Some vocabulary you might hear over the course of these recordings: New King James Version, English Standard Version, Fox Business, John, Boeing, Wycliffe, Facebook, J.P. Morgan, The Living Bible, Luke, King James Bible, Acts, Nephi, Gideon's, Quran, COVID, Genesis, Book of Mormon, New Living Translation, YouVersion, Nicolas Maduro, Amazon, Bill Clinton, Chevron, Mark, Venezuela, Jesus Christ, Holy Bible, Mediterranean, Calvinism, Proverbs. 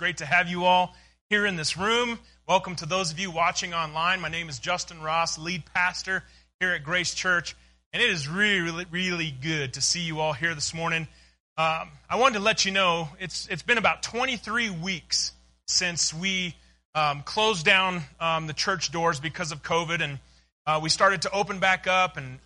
great to have you all here in this room. Welcome to those of you watching online. My name is Justin Ross, lead pastor here at Grace Church, and it is really good to see you all here this morning. I wanted to let you know it's been about 23 weeks since we closed down the church doors because of COVID, and we started to open back up and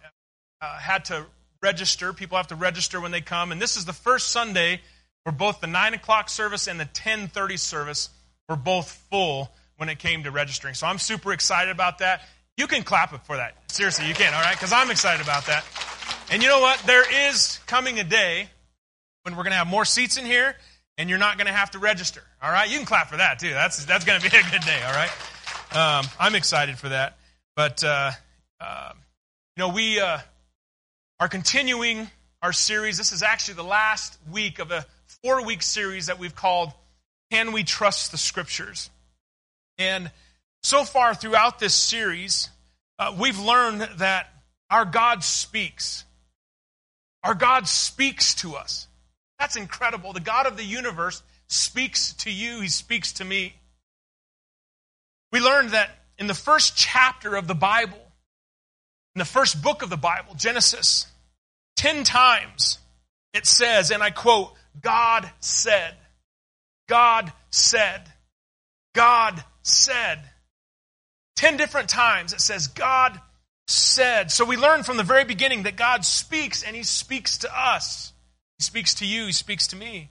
had to register. People have to register when they come, and this is the first Sunday where both the 9 o'clock service and the 10:30 service were both full when it came to registering. So I'm super excited about that. You can clap for that. Seriously, you can, all right? Because I'm excited about that. And you know what? There is coming a day when we're going to have more seats in here, and you're not going to have to register, all right? You can clap for that, too. That's going to be a good day, all right? I'm excited for that. But, you know, we are continuing our series. This is actually the last week of a four-week series that we've called Can We Trust the Scriptures? And so far throughout this series, we've learned that our God speaks. Our God speaks to us. That's incredible. The God of the universe speaks to you. He speaks to me. We learned that in the first chapter of the Bible, in the first book of the Bible, Genesis, 10 times it says, and I quote, God said, God said, God said. 10 different times it says, God said. So we learn from the very beginning that God speaks, and He speaks to us. He speaks to you. He speaks to me.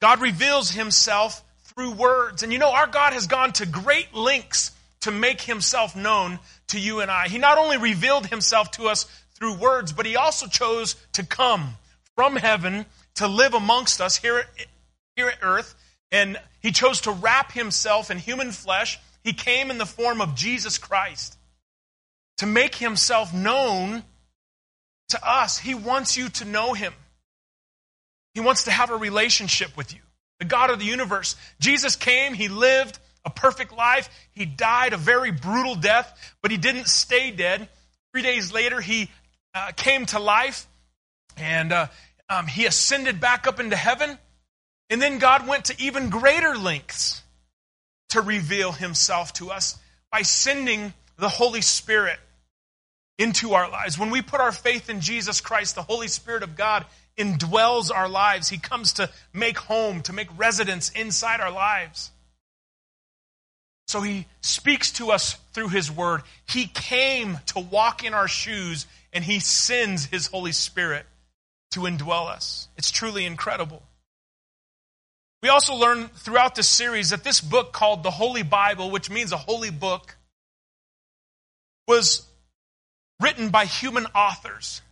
God reveals Himself through words. And you know, our God has gone to great lengths to make Himself known to you and I. He not only revealed Himself to us through words, but He also chose to come from heaven to live amongst us here at earth. And He chose to wrap Himself in human flesh. He came in the form of Jesus Christ to make Himself known to us. He wants you to know Him. He wants to have a relationship with you. The God of the universe. Jesus came, He lived a perfect life. He died a very brutal death, but He didn't stay dead. 3 days later, He came to life, and He ascended back up into heaven. And then God went to even greater lengths to reveal Himself to us by sending the Holy Spirit into our lives. When we put our faith in Jesus Christ, the Holy Spirit of God indwells our lives. He comes to make home, to make residence inside our lives. So He speaks to us through His word. He came to walk in our shoes, and He sends His Holy Spirit to indwell us. It's truly incredible. We also learn throughout this series that this book called the Holy Bible, which means a holy book, was written by human authors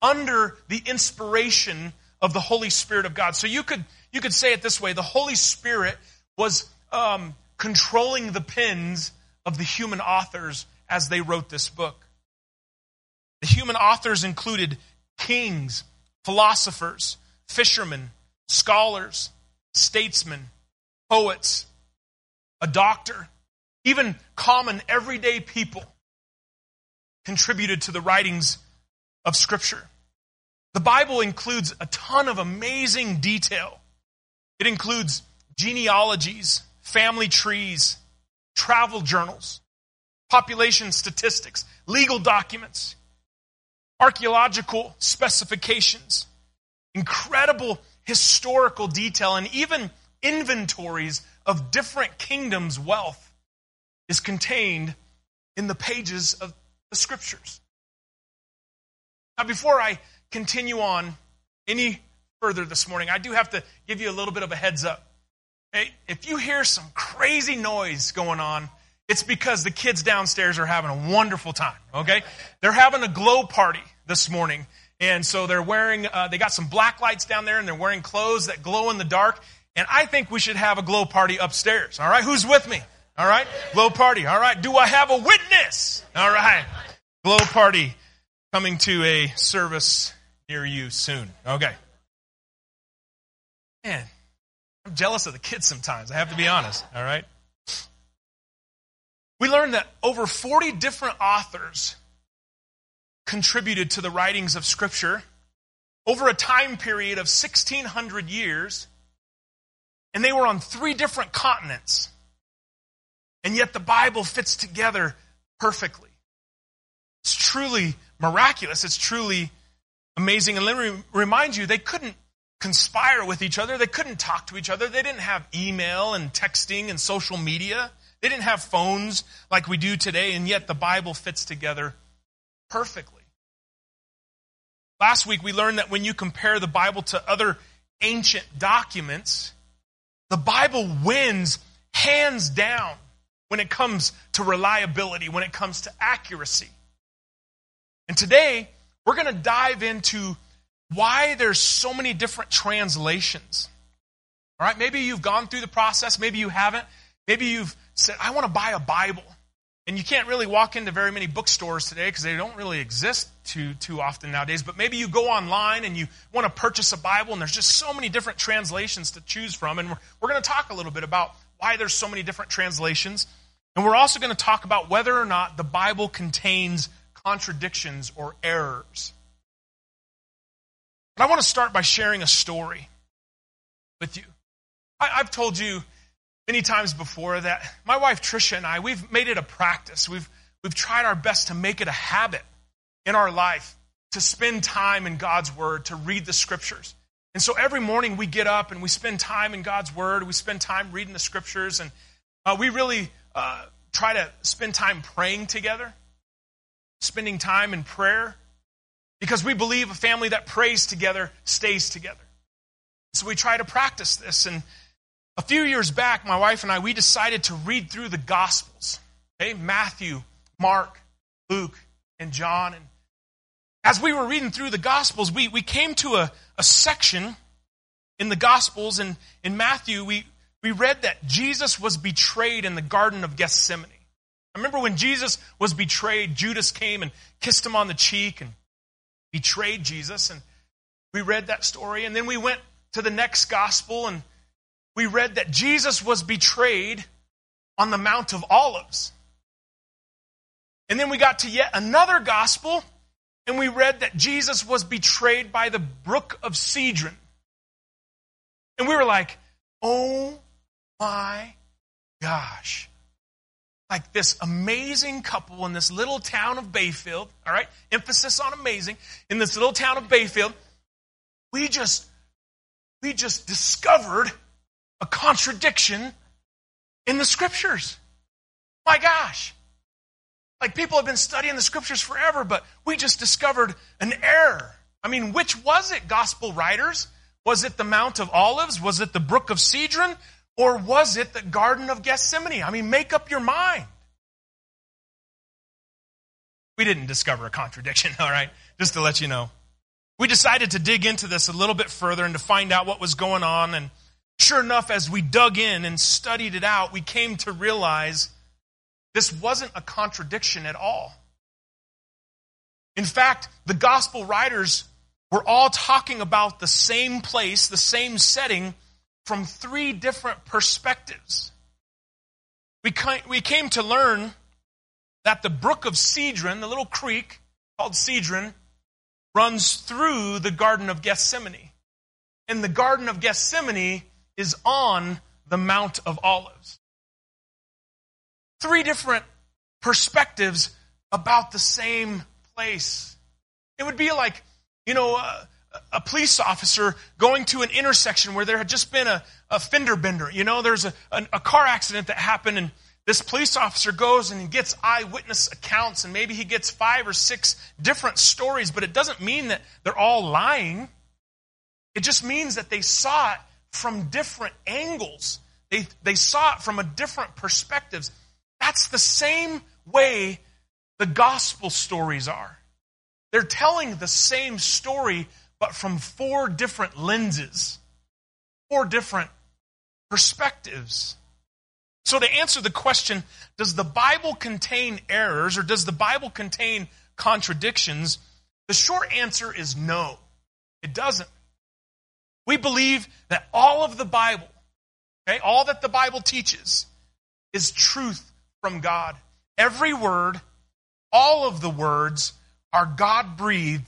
under the inspiration of the Holy Spirit of God. So you could say it this way: the Holy Spirit was controlling the pens of the human authors as they wrote this book. The human authors included kings, philosophers, fishermen, scholars, statesmen, poets, a doctor, even common everyday people contributed to the writings of Scripture. The Bible includes a ton of amazing detail. It includes genealogies, family trees, travel journals, population statistics, legal documents, archaeological specifications, incredible historical detail, and even inventories of different kingdoms' wealth is contained in the pages of the Scriptures. Now, before I continue on any further this morning, I do have to give you a little bit of a heads up. Hey, if you hear some crazy noise going on, it's because the kids downstairs are having a wonderful time, okay? They're having a glow party this morning. And so they're wearing, they got some black lights down there, and they're wearing clothes that glow in the dark. And I think we should have a glow party upstairs. All right, who's with me? All right, glow party. All right, do I have a witness? All right, glow party coming to a service near you soon. Okay. Man, I'm jealous of the kids sometimes. I have to be honest. All right. We learned that over 40 different authors contributed to the writings of Scripture over a time period of 1,600 years And they were on 3 different continents. And yet the Bible fits together perfectly. It's truly miraculous. It's truly amazing. And let me remind you, they couldn't conspire with each other. They couldn't talk to each other. They didn't have email and texting and social media. They didn't have phones like we do today, and yet the Bible fits together perfectly. Last week we learned that when you compare the Bible to other ancient documents, the Bible wins hands down when it comes to reliability, when it comes to accuracy. And today we're going to dive into why there's so many different translations. All right, maybe you've gone through the process, maybe you haven't. Maybe you've said, I want to buy a Bible. And you can't really walk into very many bookstores today because they don't really exist too often nowadays. But maybe you go online and you want to purchase a Bible, and there's just so many different translations to choose from. And we're going to talk a little bit about why there's so many different translations. And we're also going to talk about whether or not the Bible contains contradictions or errors. And I want to start by sharing a story with you. I've told you many times before that my wife Tricia and I, we've made it a practice. We've tried our best to make it a habit in our life to spend time in God's Word, to read the Scriptures. And so every morning we get up and we spend time in God's Word. We spend time reading the Scriptures, and we really try to spend time praying together, spending time in prayer. Because we believe a family that prays together stays together. So we try to practice this. And a few years back, my wife and I, we decided to read through the Gospels. Okay? Matthew, Mark, Luke, and John. And as we were reading through the Gospels, we came to a section in the Gospels. And in Matthew, we read that Jesus was betrayed in the Garden of Gethsemane. I remember when Jesus was betrayed, Judas came and kissed him on the cheek and betrayed Jesus, and we read that story. And then we went to the next gospel, and we read that Jesus was betrayed on the Mount of Olives. And then we got to yet another gospel, and we read that Jesus was betrayed by the Brook of Cedron. And we were like, oh my gosh. Like this amazing couple in this little town of Bayfield, all right? Emphasis on amazing. In this little town of Bayfield, we just discovered a contradiction in the Scriptures. My gosh. Like people have been studying the Scriptures forever, but we just discovered an error. I mean, which was it, gospel writers? Was it the Mount of Olives? Was it the Brook of Cedron? Or was it the Garden of Gethsemane? I mean, make up your mind. We didn't discover a contradiction, all right? Just to let you know. We decided to dig into this a little bit further and to find out what was going on. And sure enough, as we dug in and studied it out, we came to realize this wasn't a contradiction at all. In fact, the gospel writers were all talking about the same place, the same setting, from 3 different perspectives. We came to learn that the Brook of Cedron, the little creek called Cedron, runs through the Garden of Gethsemane. And the Garden of Gethsemane is on the Mount of Olives. 3 different perspectives about the same place. It would be like, you know, a police officer going to an intersection where there had just been a fender bender. You know, there's a car accident that happened, and this police officer goes and he gets eyewitness accounts, and maybe he gets 5 or 6 different stories, but it doesn't mean that they're all lying. It just means that they saw it from different angles. They saw it from a different perspectives. That's the same way the gospel stories are. They're telling the same story, but from 4 different lenses, 4 different perspectives. So to answer the question, does the Bible contain errors or does the Bible contain contradictions? The short answer is no, it doesn't. We believe that all of the Bible, okay, all that the Bible teaches is truth from God. Every word, all of the words are God-breathed,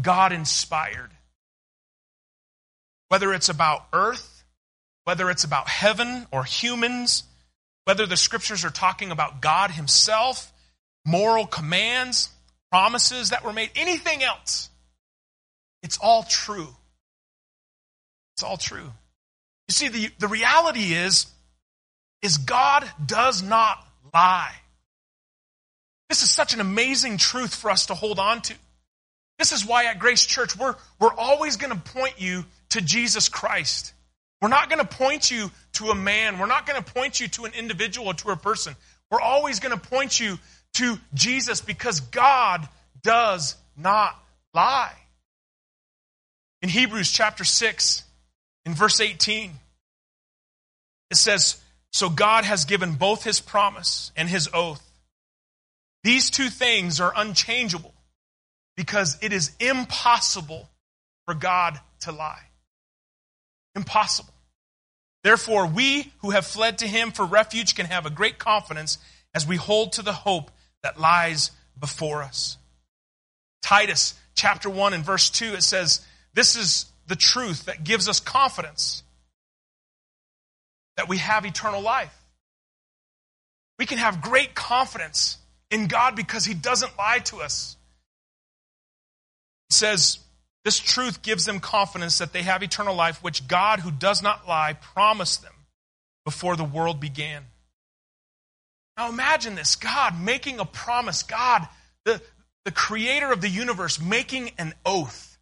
God-inspired. Whether it's about earth, whether it's about heaven or humans, whether the scriptures are talking about God himself, moral commands, promises that were made, anything else, it's all true. It's all true. You see, the reality is God does not lie. This is such an amazing truth for us to hold on to. This is why at Grace Church, we're always going to point you to Jesus Christ. We're not going to point you to a man. We're not going to point you to an individual or to a person. We're always going to point you to Jesus because God does not lie. In Hebrews chapter 6, in verse 18, it says, "So God has given both his promise and his oath. These two things are unchangeable because it is impossible for God to lie." Impossible. "Therefore, we who have fled to him for refuge can have a great confidence as we hold to the hope that lies before us." Titus chapter 1 and verse 2, it says, "This is the truth that gives us confidence that we have eternal life." We can have great confidence in God because he doesn't lie to us. It says, "This truth gives them confidence that they have eternal life, which God, who does not lie, promised them before the world began." Now imagine this, God making a promise, God, the creator of the universe, making an oath,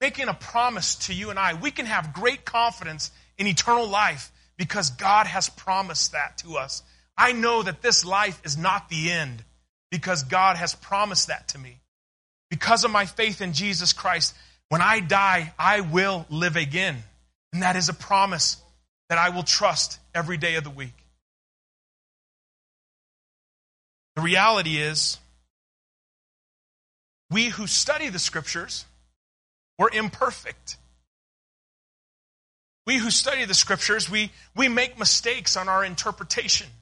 making a promise to you and I. We can have great confidence in eternal life because God has promised that to us. I know that this life is not the end because God has promised that to me. Because of my faith in Jesus Christ, when I die, I will live again. And that is a promise that I will trust every day of the week. The reality is, we who study the scriptures, we're imperfect. We who study the scriptures, we make mistakes on our interpretation.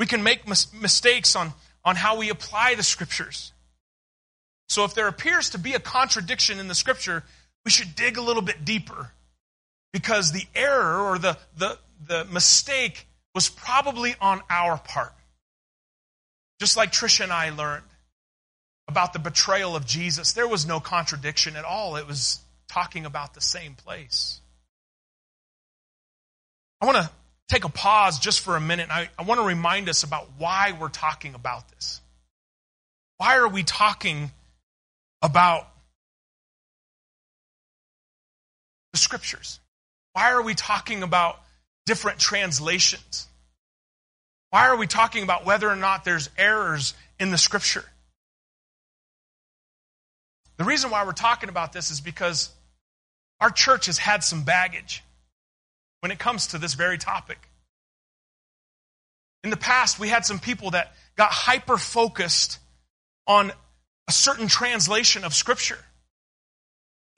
We can make mistakes on how we apply the scriptures. So if there appears to be a contradiction in the scripture, we should dig a little bit deeper, because the error or the mistake was probably on our part. Just like Tricia and I learned about the betrayal of Jesus, there was no contradiction at all. It was talking about the same place. I want to take a pause just for a minute. I want to remind us about why we're talking about this. Why are we talking about the scriptures? Why are we talking about different translations? Why are we talking about whether or not there's errors in the scripture? The reason why we're talking about this is because our church has had some baggage when it comes to this very topic. In the past, we had some people that got hyper-focused on a certain translation of scripture.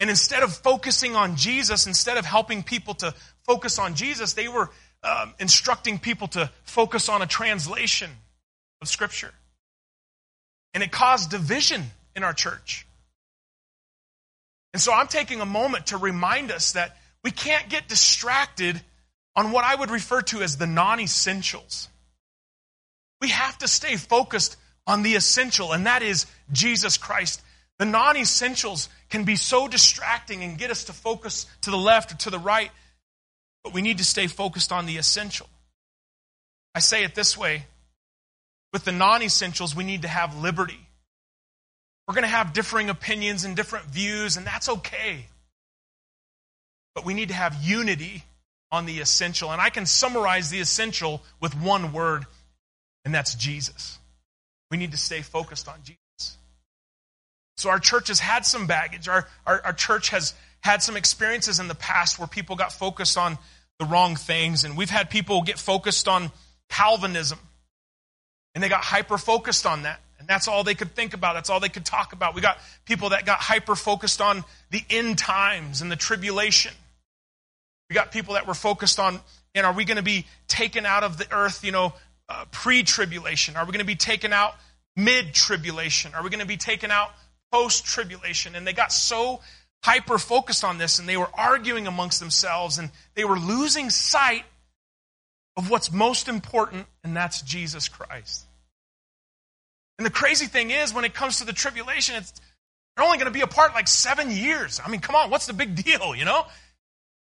And instead of focusing on Jesus, instead of helping people to focus on Jesus, they were instructing people to focus on a translation of scripture. And it caused division in our church. And so I'm taking a moment to remind us that we can't get distracted on what I would refer to as the non-essentials. We have to stay focused on the essential, and that is Jesus Christ. The non-essentials can be so distracting and get us to focus to the left or to the right, but we need to stay focused on the essential. I say it this way: with the non-essentials, we need to have liberty. We're going to have differing opinions and different views, and that's okay. But we need to have unity on the essential. And I can summarize the essential with one word, and that's Jesus. We need to stay focused on Jesus. So our church has had some baggage. Our church has had some experiences in the past where people got focused on the wrong things. And we've had people get focused on Calvinism. And they got hyper-focused on that. And that's all they could think about. That's all they could talk about. We got people that got hyper-focused on the end times and the tribulation. We got people that were focused on, and are we going to be taken out of the earth, pre-tribulation? Are we going to be taken out mid-tribulation? Are we going to be taken out post-tribulation? And they got so hyper-focused on this, and they were arguing amongst themselves, and they were losing sight of what's most important, and that's Jesus Christ. And the crazy thing is, when it comes to the tribulation, they're only going to be apart like 7 years. I mean, come on, what's the big deal, you know?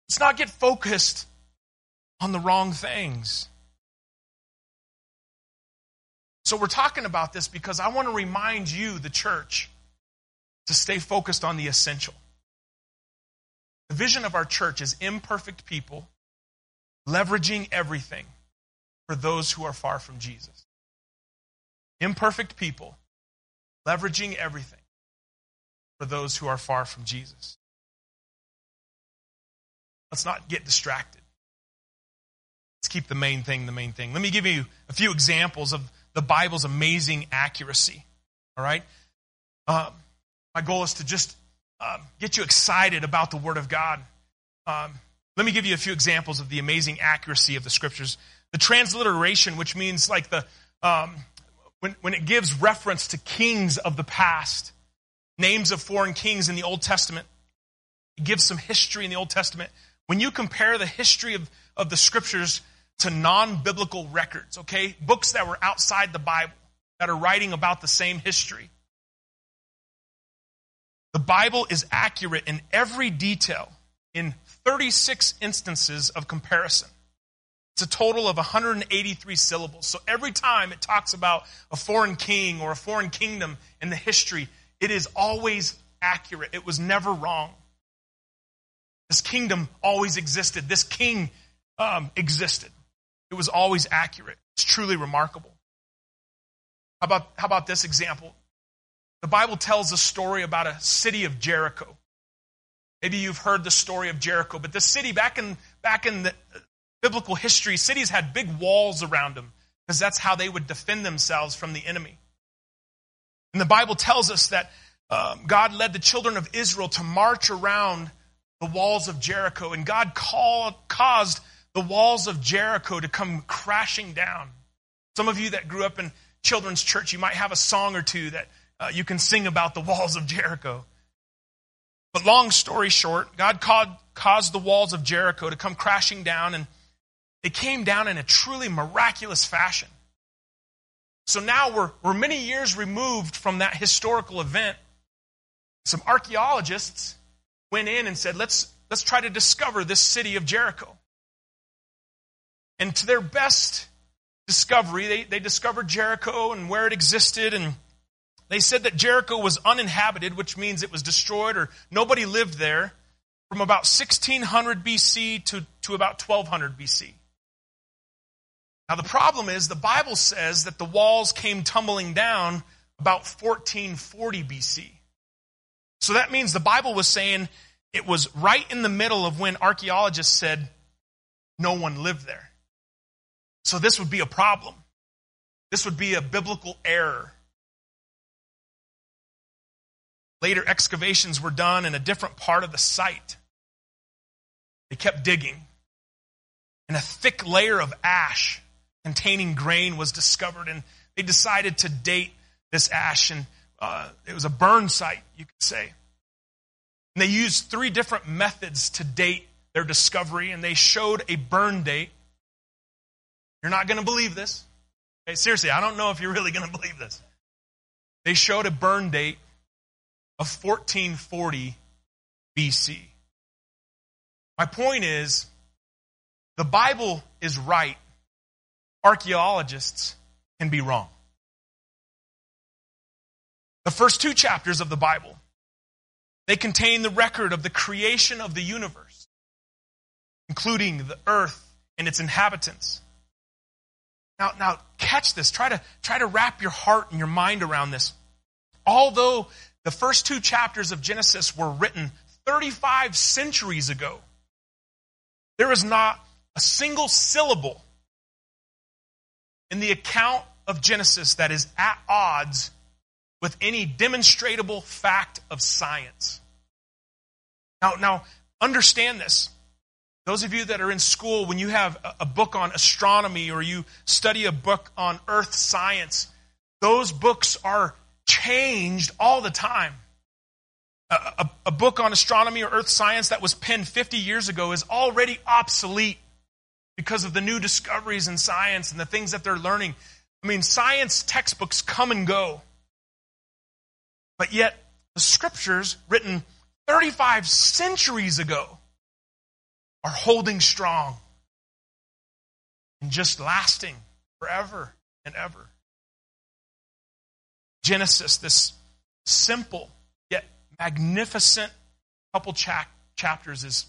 Let's not get focused on the wrong things. So we're talking about this because I want to remind you, the church, to stay focused on the essential. The vision of our church is imperfect people leveraging everything for those who are far from Jesus. Imperfect people leveraging everything for those who are far from Jesus. Let's not get distracted. Let's keep the main thing the main thing. Let me give you a few examples of the Bible's amazing accuracy. All right? My goal is to just get you excited about the Word of God. Let me give you a few examples of the amazing accuracy of the Scriptures. The transliteration, which means like the when it gives reference to kings of the past, names of foreign kings in the Old Testament, it gives some history in the Old Testament. When you compare the history of the Scriptures to non-biblical records, okay, books that were outside the Bible that are writing about the same history, the Bible is accurate in every detail in 36 instances of comparison. It's a total of 183 syllables. So every time it talks about a foreign king or a foreign kingdom in the history, it is always accurate. It was never wrong. This kingdom always existed. This king existed. It was always accurate. It's truly remarkable. How about this example? The Bible tells a story about a city of Jericho. Maybe you've heard the story of Jericho, but this city, back in the biblical history, cities had big walls around them because that's how they would defend themselves from the enemy. And the Bible tells us that God led the children of Israel to march around the walls of Jericho, and God caused the walls of Jericho to come crashing down. Some of you that grew up in children's church, you might have a song or two that you can sing about the walls of Jericho. But long story short, God caused the walls of Jericho to come crashing down, and they came down in a truly miraculous fashion. So now we're many years removed from that historical event. Some archaeologists went in and said, let's try to discover this city of Jericho. And to their best discovery, they discovered Jericho and where it existed, and they said that Jericho was uninhabited, which means it was destroyed or nobody lived there from about 1600 BC to about 1200 BC. Now the problem is the Bible says that the walls came tumbling down about 1440 BC. So that means the Bible was saying it was right in the middle of when archaeologists said no one lived there. So this would be a problem. This would be a biblical error. Later excavations were done in a different part of the site. They kept digging, and a thick layer of ash containing grain was discovered, and they decided to date this ash, and it was a burn site, you could say. And they used three different methods to date their discovery, and they showed a burn date. You're not going to believe this. Okay, seriously, I don't know if you're really going to believe this. They showed a burn date of 1440 BC. My point is, the Bible is right. Archaeologists can be wrong. The first two chapters of the Bible, they contain the record of the creation of the universe, including the earth and its inhabitants. Now catch this. Try to wrap your heart and your mind around this. Although the first two chapters of Genesis were written 35 centuries ago, there is not a single syllable in the account of Genesis that is at odds with any demonstrable fact of science. Now understand this. Those of you that are in school, when you have a book on astronomy or you study a book on earth science, those books are changed all the time. A book on astronomy or earth science that was penned 50 years ago is already obsolete because of the new discoveries in science and the things that they're learning. I mean, science textbooks come and go. But yet, the scriptures written 35 centuries ago are holding strong and just lasting forever and ever. Genesis, this simple yet magnificent couple chapters, is,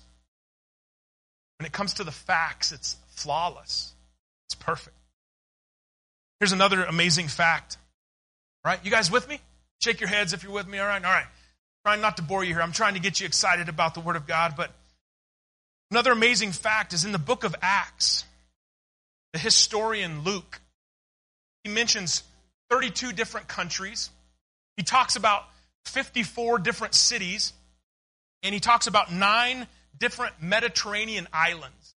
when it comes to the facts, it's flawless. It's perfect. Here's another amazing fact. All right, you guys with me? Shake your heads if you're with me. All right, all right. I'm trying not to bore you here. I'm trying to get you excited about the Word of God. But another amazing fact is in the book of Acts, the historian Luke, he mentions 32 different countries. He talks about 54 different cities. And he talks about 9 different Mediterranean islands.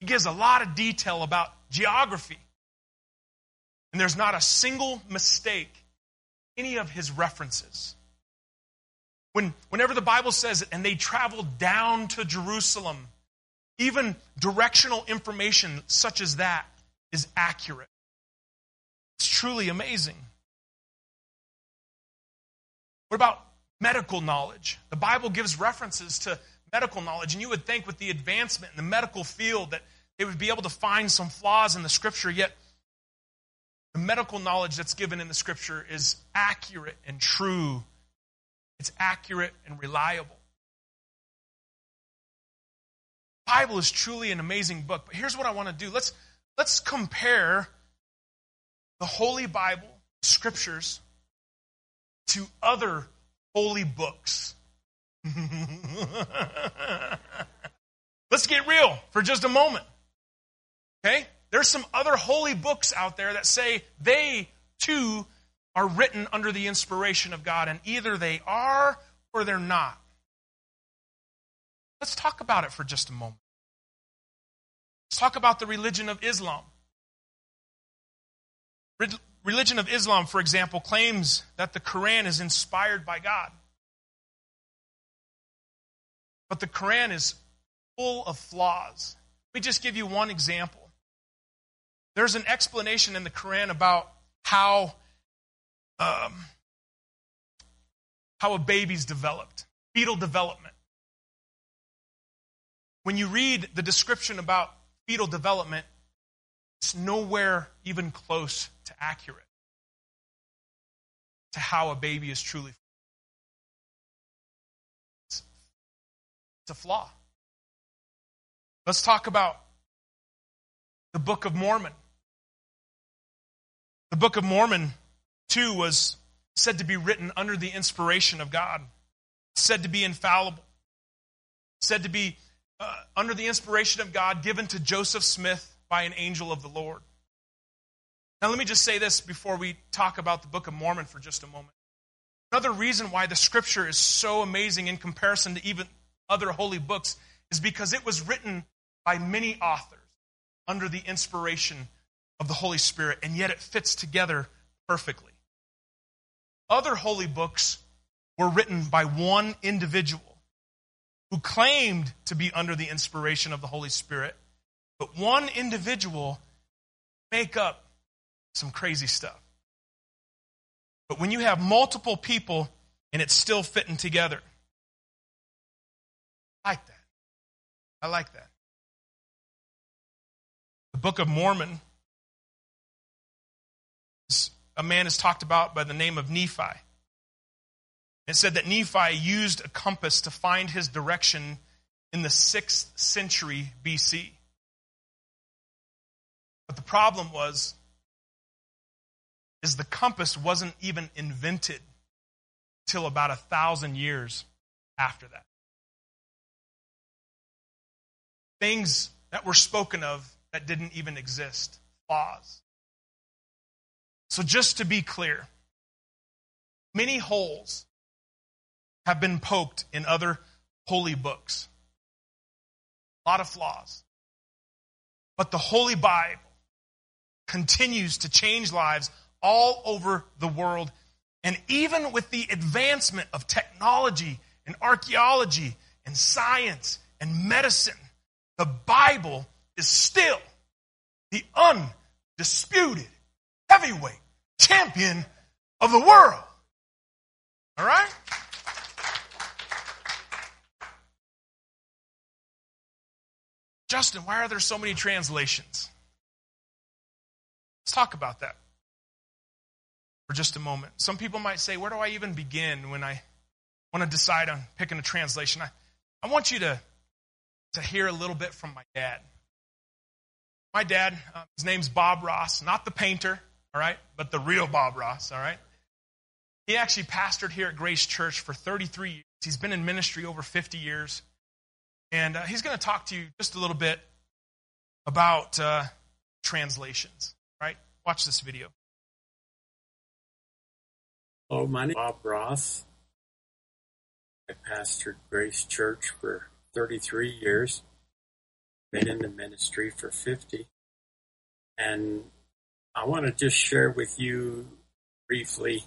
He gives a lot of detail about geography. And there's not a single mistake in any of his references. Whenever the Bible says it, and they traveled down to Jerusalem, even directional information such as that is accurate. It's truly amazing. What about medical knowledge? The Bible gives references to medical knowledge, and you would think with the advancement in the medical field that they would be able to find some flaws in the Scripture, yet the medical knowledge that's given in the Scripture is accurate and true. It's accurate and reliable. The Bible is truly an amazing book, but here's what I want to do. Let's compare the Holy Bible, Scriptures, to other holy books. Let's get real for just a moment. Okay? There's some other holy books out there that say they, too, are written under the inspiration of God, and either they are or they're not. Let's talk about it for just a moment. Let's talk about the religion of Islam. Religion of Islam, for example, claims that the Quran is inspired by God. But the Quran is full of flaws. Let me just give you one example. There's an explanation in the Quran about how a baby's developed, fetal development. When you read the description about fetal development, it's nowhere even close to accurate to how a baby is truly. It's a flaw. Let's talk about the Book of Mormon. The Book of Mormon, too, was said to be written under the inspiration of God, said to be infallible, said to be under the inspiration of God, given to Joseph Smith by an angel of the Lord. Now, let me just say this before we talk about the Book of Mormon for just a moment. Another reason why the Scripture is so amazing in comparison to even other holy books is because it was written by many authors under the inspiration of the Holy Spirit, and yet it fits together perfectly. Other holy books were written by one individual who claimed to be under the inspiration of the Holy Spirit, but one individual make up some crazy stuff. But when you have multiple people and it's still fitting together, I like that. I like that. The Book of Mormon, a man is talked about by the name of Nephi. It said that Nephi used a compass to find his direction in the 6th century BC. But the problem is the compass wasn't even invented till about 1,000 years after that. Things that were spoken of that didn't even exist, flaws. So just to be clear, many holes have been poked in other holy books. A lot of flaws. But the Holy Bible continues to change lives all over the world And even with the advancement of technology and archaeology and science and medicine, the Bible is still the undisputed heavyweight champion of the world. All right? Justin, why are there so many translations? Let's talk about that for just a moment. Some people might say, where do I even begin when I want to decide on picking a translation? I want you to hear a little bit from my dad. My dad, his name's Bob Ross, not the painter, all right, but the real Bob Ross, all right? He actually pastored here at Grace Church for 33 years. He's been in ministry over 50 years. And he's going to talk to you just a little bit about translations, right? Watch this video. Hello, my name is Bob Ross. I pastored Grace Church for 33 years, been in the ministry for 50. And I want to just share with you briefly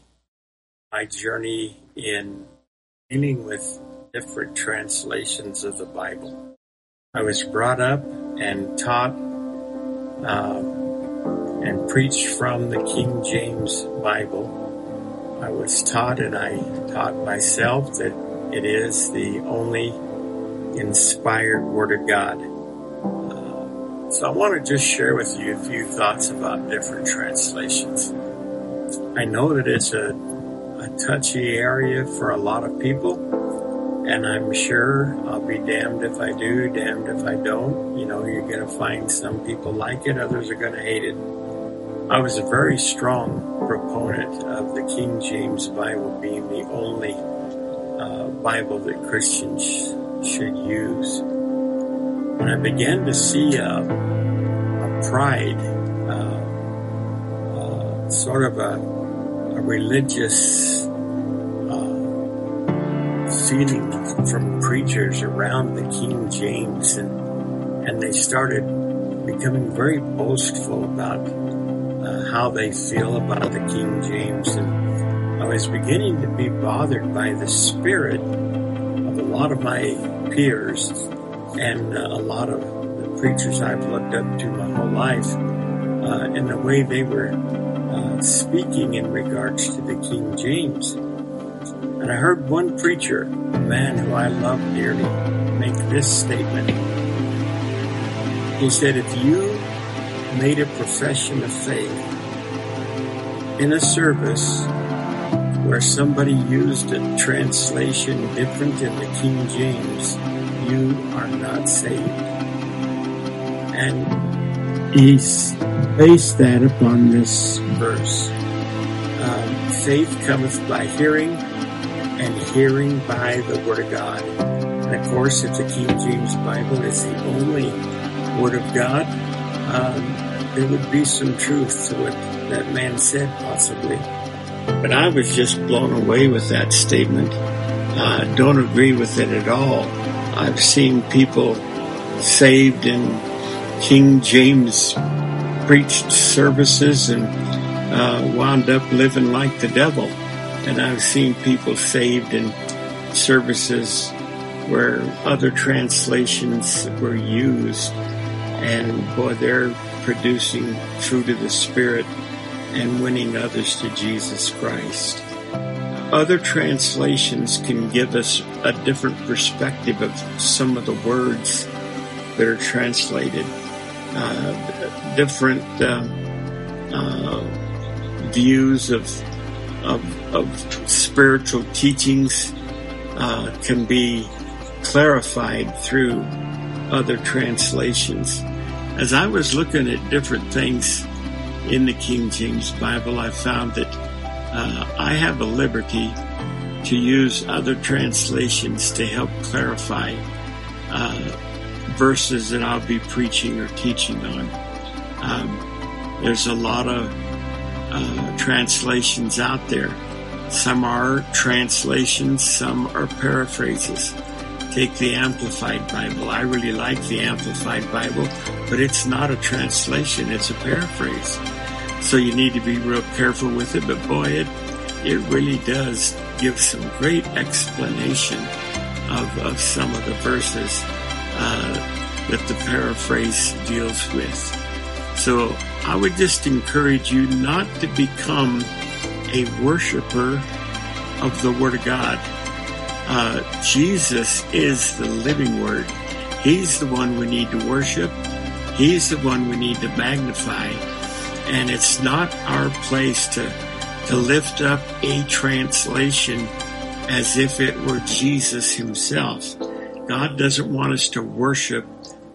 my journey in dealing with different translations of the Bible. I was brought up and taught and preached from the King James Bible. I was taught, and I taught myself, that it is the only inspired Word of God. So I want to just share with you a few thoughts about different translations. I know that it's a touchy area for a lot of people. And I'm sure I'll be damned if I do, damned if I don't. You know, you're going to find some people like it, others are going to hate it. I was a very strong proponent of the King James Bible being the only Bible that Christians should use. When I began to see a pride, sort of a religious feeling from preachers around the King James, and they started becoming very boastful about how they feel about the King James, and I was beginning to be bothered by the spirit of a lot of my peers and a lot of the preachers I've looked up to my whole life, and the way they were speaking in regards to the King James. And I heard one preacher, a man who I love dearly, make this statement. He said, if you made a profession of faith in a service where somebody used a translation different than the King James, you are not saved. And he based that upon this verse. Faith cometh by hearing, and hearing by the Word of God. And of course, if the King James Bible is the only Word of God, there would be some truth to what that man said, possibly. But I was just blown away with that statement. Don't agree with it at all. I've seen people saved in King James preached services and wound up living like the devil. And I've seen people saved in services where other translations were used. And boy, they're producing fruit of the Spirit and winning others to Jesus Christ. Other translations can give us a different perspective of some of the words that are translated. Different views of spiritual teachings can be clarified through other translations. As I was looking at different things in the King James Bible, I found that I have a liberty to use other translations to help clarify verses that I'll be preaching or teaching on. There's a lot of translations out there. Some are translations, some are paraphrases. Take the Amplified Bible. I really like the Amplified Bible, but it's not a translation, it's a paraphrase. So you need to be real careful with it, but boy, it it really does give some great explanation of some of the verses that the paraphrase deals with. So I would just encourage you not to become a worshiper of the Word of God. Jesus is the living Word. He's the one we need to worship. He's the one we need to magnify. And it's not our place to lift up a translation as if it were Jesus himself. God doesn't want us to worship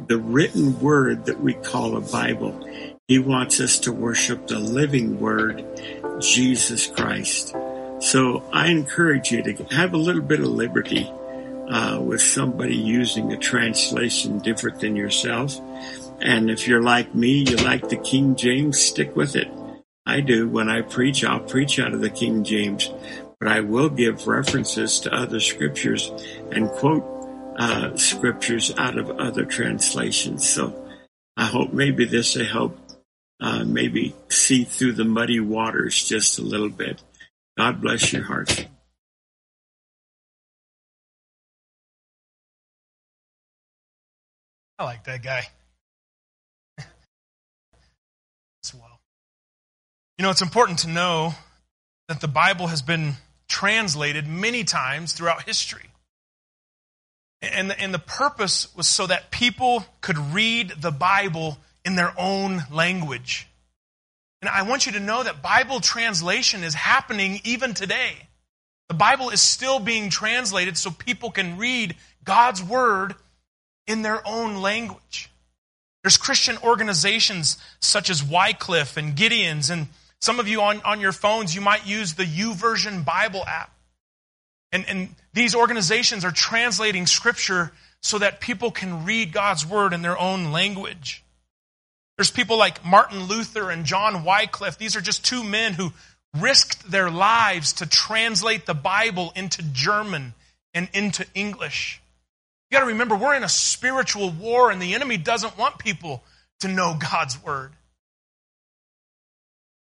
the written word that we call a Bible. He wants us to worship the living word, Jesus Christ. So I encourage you to have a little bit of liberty with somebody using a translation different than yourself. And if you're like me, you like the King James, stick with it. I do. When I preach, I'll preach out of the King James, but I will give references to other scriptures and quote scriptures out of other translations. So I hope maybe this will help maybe see through the muddy waters just a little bit. God bless your heart. I like that guy. You know, it's important to know that the Bible has been translated many times throughout history. And the purpose was so that people could read the Bible in their own language. And I want you to know that Bible translation is happening even today. The Bible is still being translated so people can read God's Word in their own language. There's Christian organizations such as Wycliffe and Gideon's, and some of you on your phones, you might use the YouVersion Bible app. And these organizations are translating Scripture so that people can read God's Word in their own language. There's people like Martin Luther and John Wycliffe. These are just two men who risked their lives to translate the Bible into German and into English. You got to remember, we're in a spiritual war, and the enemy doesn't want people to know God's Word.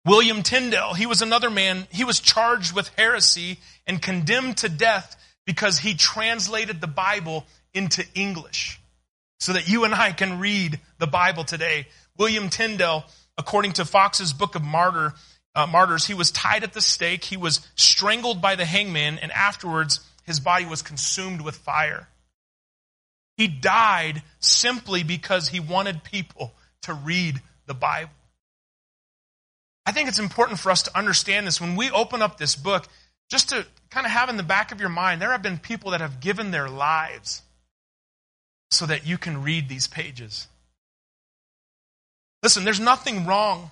William Tyndale, he was another man. He was charged with heresy and condemned to death because he translated the Bible into English so that you and I can read the Bible today. William Tyndale, according to Fox's Book of Martyrs, he was tied at the stake. He was strangled by the hangman, and afterwards his body was consumed with fire. He died simply because he wanted people to read the Bible. I think it's important for us to understand this. When we open up this book, just to kind of have in the back of your mind, there have been people that have given their lives so that you can read these pages. Listen, there's nothing wrong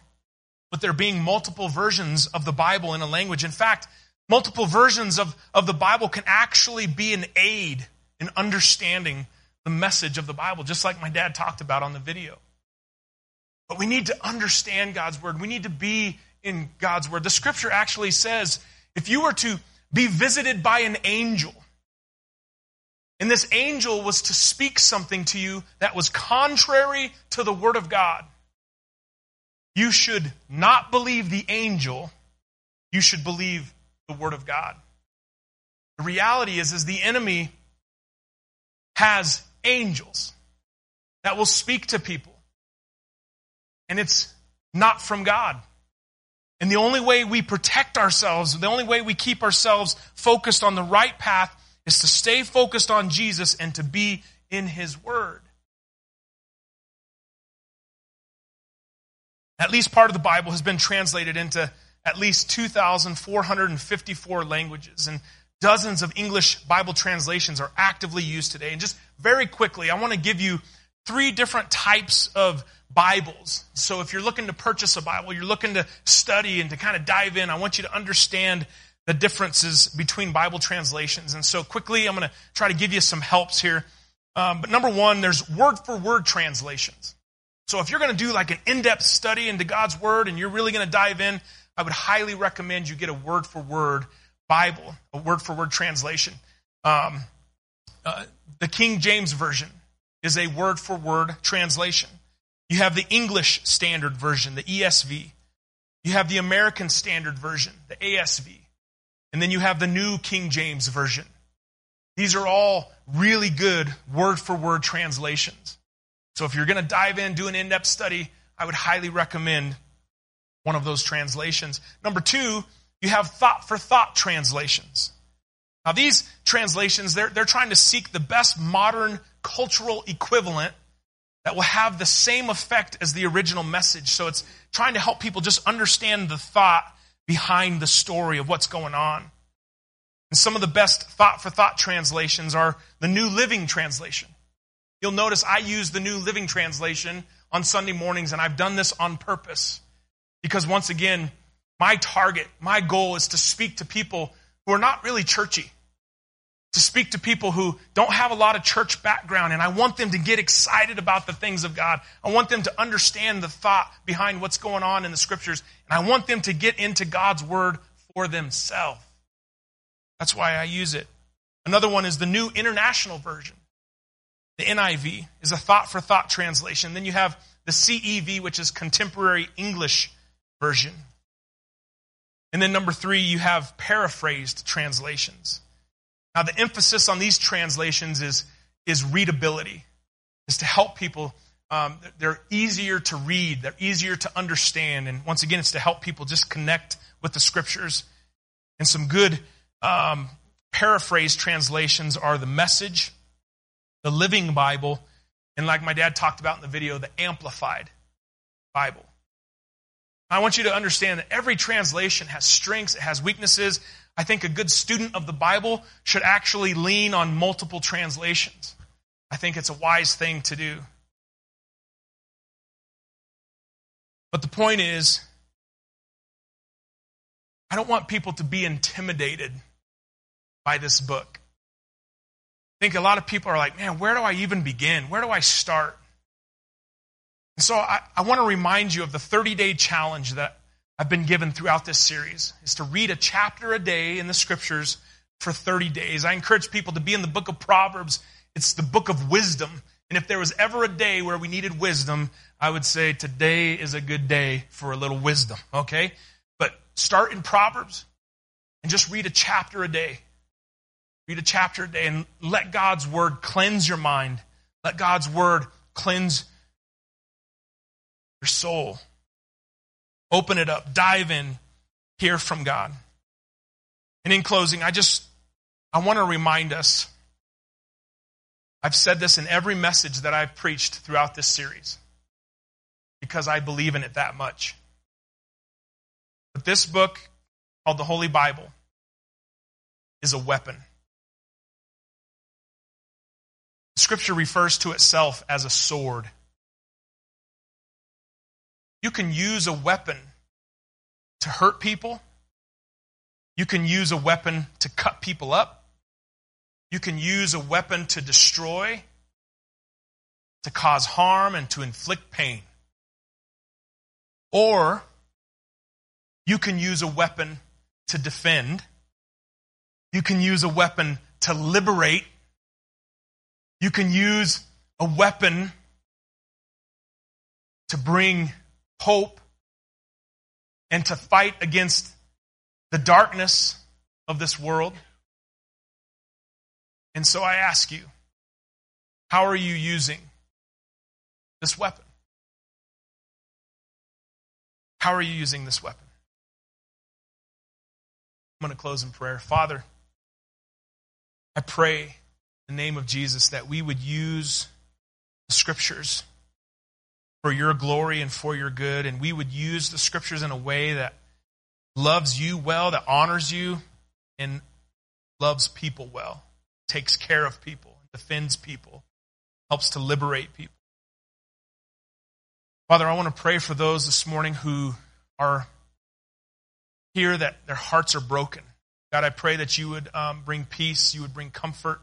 with there being multiple versions of the Bible in a language. In fact, multiple versions of the Bible can actually be an aid in understanding the message of the Bible, just like my dad talked about on the video. But we need to understand God's Word. We need to be in God's Word. The Scripture actually says, if you were to be visited by an angel, and this angel was to speak something to you that was contrary to the Word of God, you should not believe the angel. You should believe the Word of God. The reality is the enemy has angels that will speak to people. And it's not from God. And the only way we protect ourselves, the only way we keep ourselves focused on the right path is to stay focused on Jesus and to be in His Word. At least part of the Bible has been translated into at least 2,454 languages, and dozens of English Bible translations are actively used today. And just very quickly, I want to give you 3 different types of Bibles. So if you're looking to purchase a Bible, you're looking to study and to kind of dive in, I want you to understand the differences between Bible translations. And so quickly, I'm going to try to give you some helps here. But number one, there's word-for-word translations. So if you're going to do like an in-depth study into God's Word and you're really going to dive in, I would highly recommend you get a word-for-word Bible, a word-for-word translation. The King James Version is a word-for-word translation. You have the English Standard Version, the ESV. You have the American Standard Version, the ASV. And then you have the New King James Version. These are all really good word-for-word translations. So if you're going to dive in, do an in-depth study, I would highly recommend one of those translations. Number two, you have thought-for-thought translations. Now these translations, they're trying to seek the best modern cultural equivalent that will have the same effect as the original message. So it's trying to help people just understand the thought behind the story of what's going on. And some of the best thought-for-thought translations are the New Living Translation. You'll notice I use the New Living Translation on Sunday mornings, and I've done this on purpose. Because once again, my target, my goal is to speak to people who are not really churchy. To speak to people who don't have a lot of church background, and I want them to get excited about the things of God. I want them to understand the thought behind what's going on in the Scriptures, and I want them to get into God's Word for themselves. That's why I use it. Another one is the New International Version. The NIV is a thought-for-thought translation. Then you have the CEV, which is Contemporary English Version. And then number three, you have paraphrased translations. Now, the emphasis on these translations is readability, is to help people. They're easier to read. They're easier to understand. And once again, it's to help people just connect with the Scriptures. And some good paraphrased translations are the Message, the Living Bible, and like my dad talked about in the video, the Amplified Bible. I want you to understand that every translation has strengths, it has weaknesses. I think a good student of the Bible should actually lean on multiple translations. I think it's a wise thing to do. But the point is, I don't want people to be intimidated by this book. I think a lot of people are like, man, where do I even begin? Where do I start? And so I want to remind you of the 30-day challenge that I've been given throughout this series, is to read a chapter a day in the Scriptures for 30 days. I encourage people to be in the book of Proverbs. It's the book of wisdom. And if there was ever a day where we needed wisdom, I would say today is a good day for a little wisdom, okay? But start in Proverbs and just read a chapter a day. Read a chapter a day and let God's Word cleanse your mind. Let God's Word cleanse your soul. Open it up. Dive in. Hear from God. And in closing, I want to remind us, I've said this in every message that I've preached throughout this series because I believe in it that much. But this book, called the Holy Bible, is a weapon. Scripture refers to itself as a sword. You can use a weapon to hurt people. You can use a weapon to cut people up. You can use a weapon to destroy, to cause harm, and to inflict pain. Or you can use a weapon to defend. You can use a weapon to liberate. You can use a weapon to bring hope and to fight against the darkness of this world. And so I ask you, how are you using this weapon? How are you using this weapon? I'm going to close in prayer. Father, I pray in the name of Jesus that we would use the Scriptures for your glory and for your good, and we would use the Scriptures in a way that loves you well, that honors you, and loves people well, takes care of people, defends people, helps to liberate people. Father, I want to pray for those this morning who are here that their hearts are broken. God, I pray that you would bring peace, you would bring comfort,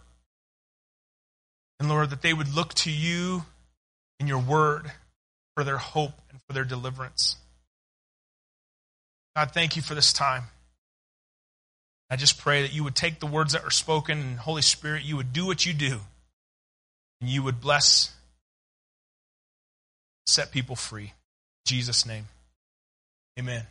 and Lord, that they would look to you and your word for their hope and for their deliverance. God, thank you for this time. I just pray that you would take the words that were spoken, and Holy Spirit, you would do what you do, and you would bless, set people free. In Jesus' name, amen.